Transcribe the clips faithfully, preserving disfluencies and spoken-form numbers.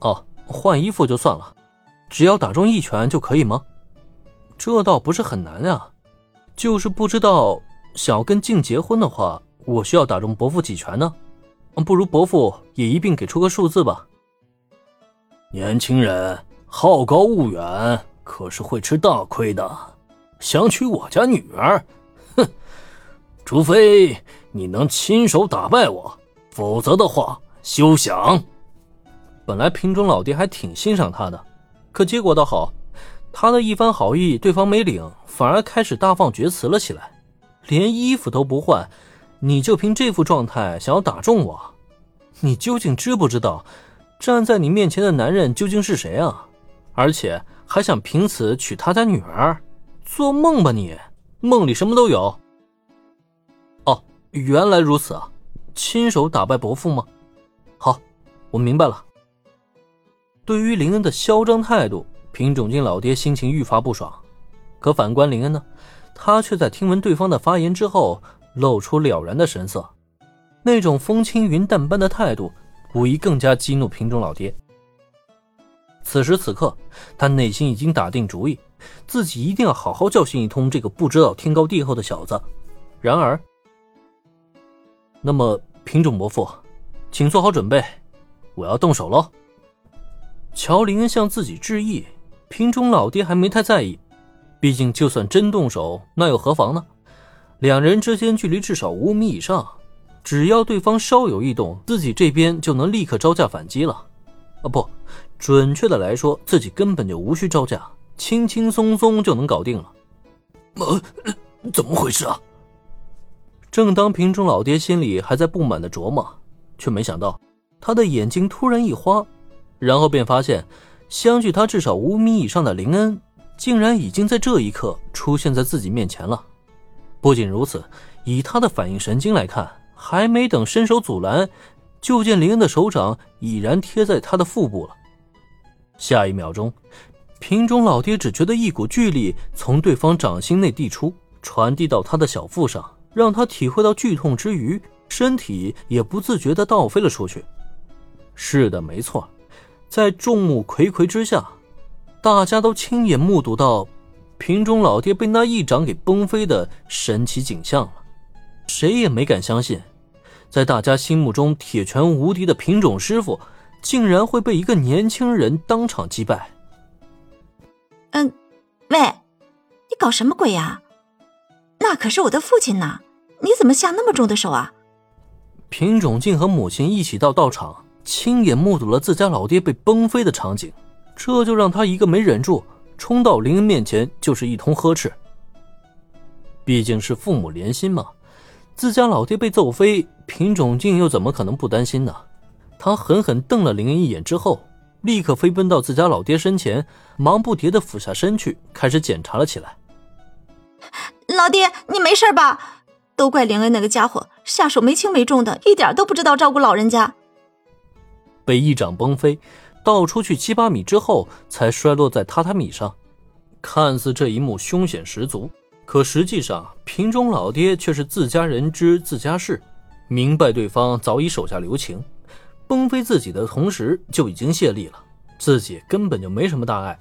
哦，换衣服就算了，只要打中一拳就可以吗？这倒不是很难啊，就是不知道想要跟静结婚的话，我需要打中伯父几拳呢？不如伯父也一并给出个数字吧。年轻人，好高骛远，可是会吃大亏的。想娶我家女儿，哼，除非你能亲手打败我，否则的话，休想。本来平中老爹还挺欣赏他的，可结果倒好，他的一番好意对方没领，反而开始大放厥词了起来，连衣服都不换，你就凭这副状态想要打中我？你究竟知不知道站在你面前的男人究竟是谁啊？而且还想凭此娶他家女儿？做梦吧你，梦里什么都有。哦，原来如此啊，亲手打败伯父吗？好，我明白了。对于林恩的嚣张态度，平种进老爹心情愈发不爽。可反观林恩呢，他却在听闻对方的发言之后露出了然的神色，那种风轻云淡般的态度无疑更加激怒平种老爹。此时此刻，他内心已经打定主意，自己一定要好好教训一通这个不知道天高地厚的小子。然而，那么平种伯父，请做好准备，我要动手咯。乔林恩向自己致意，平种老爹还没太在意，毕竟就算真动手，那又何妨呢？两人之间距离至少五米以上，只要对方稍有异动，自己这边就能立刻招架反击了。啊，不，准确的来说，自己根本就无需招架，轻轻松松就能搞定了。呃，怎么回事啊？正当平中老爹心里还在不满的琢磨，却没想到他的眼睛突然一花，然后便发现相距他至少五米以上的林恩竟然已经在这一刻出现在自己面前了。不仅如此，以他的反应神经来看，还没等伸手阻拦，就见林恩的手掌已然贴在他的腹部了。下一秒钟，平中老爹只觉得一股巨力从对方掌心内递出，传递到他的小腹上，让他体会到剧痛之余，身体也不自觉地倒飞了出去。是的，没错，在众目睽睽之下，大家都亲眼目睹到平中老爹被那一掌给崩飞的神奇景象了。谁也没敢相信，在大家心目中铁拳无敌的平种师傅竟然会被一个年轻人当场击败。嗯，喂，你搞什么鬼呀？那可是我的父亲呐，你怎么下那么重的手啊？平种静和母亲一起到道场，亲眼目睹了自家老爹被崩飞的场景，这就让他一个没忍住，冲到林恩面前就是一通呵斥。毕竟是父母连心嘛，自家老爹被揍飞，平种静又怎么可能不担心呢？他狠狠瞪了林恩一眼之后，立刻飞奔到自家老爹身前，忙不迭地俯下身去，开始检查了起来。老爹，你没事吧？都怪林恩那个家伙，下手没轻没重的，一点都不知道照顾老人家。被一掌崩飞，倒出去七八米之后才摔落在榻榻米上。看似这一幕凶险十足，可实际上平中老爹却是自家人知自家事，明白对方早已手下留情，崩飞自己的同时就已经泄力了，自己根本就没什么大碍。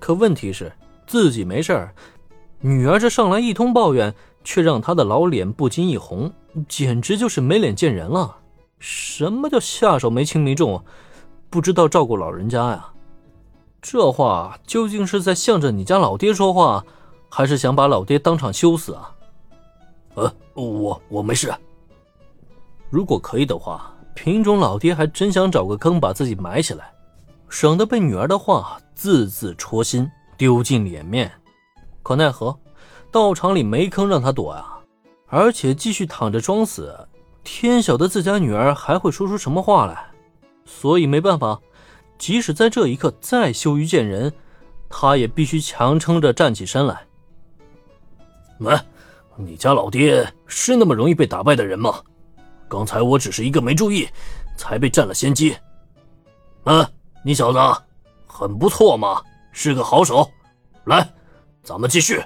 可问题是自己没事儿，女儿这上来一通抱怨，却让她的老脸不禁一红，简直就是没脸见人了。什么叫下手没轻没重，不知道照顾老人家呀？这话究竟是在向着你家老爹说话，还是想把老爹当场羞死啊？呃，我我没事。如果可以的话，品种老爹还真想找个坑把自己埋起来，省得被女儿的话字字戳心，丢尽脸面。可奈何道场里没坑让他躲啊，而且继续躺着装死，天晓得自家女儿还会说出什么话来。所以没办法，即使在这一刻再羞于见人，他也必须强撑着站起身来。喂，你家老爹是那么容易被打败的人吗？刚才我只是一个没注意，才被占了先机。嗯，你小子很不错嘛，是个好手。来，咱们继续。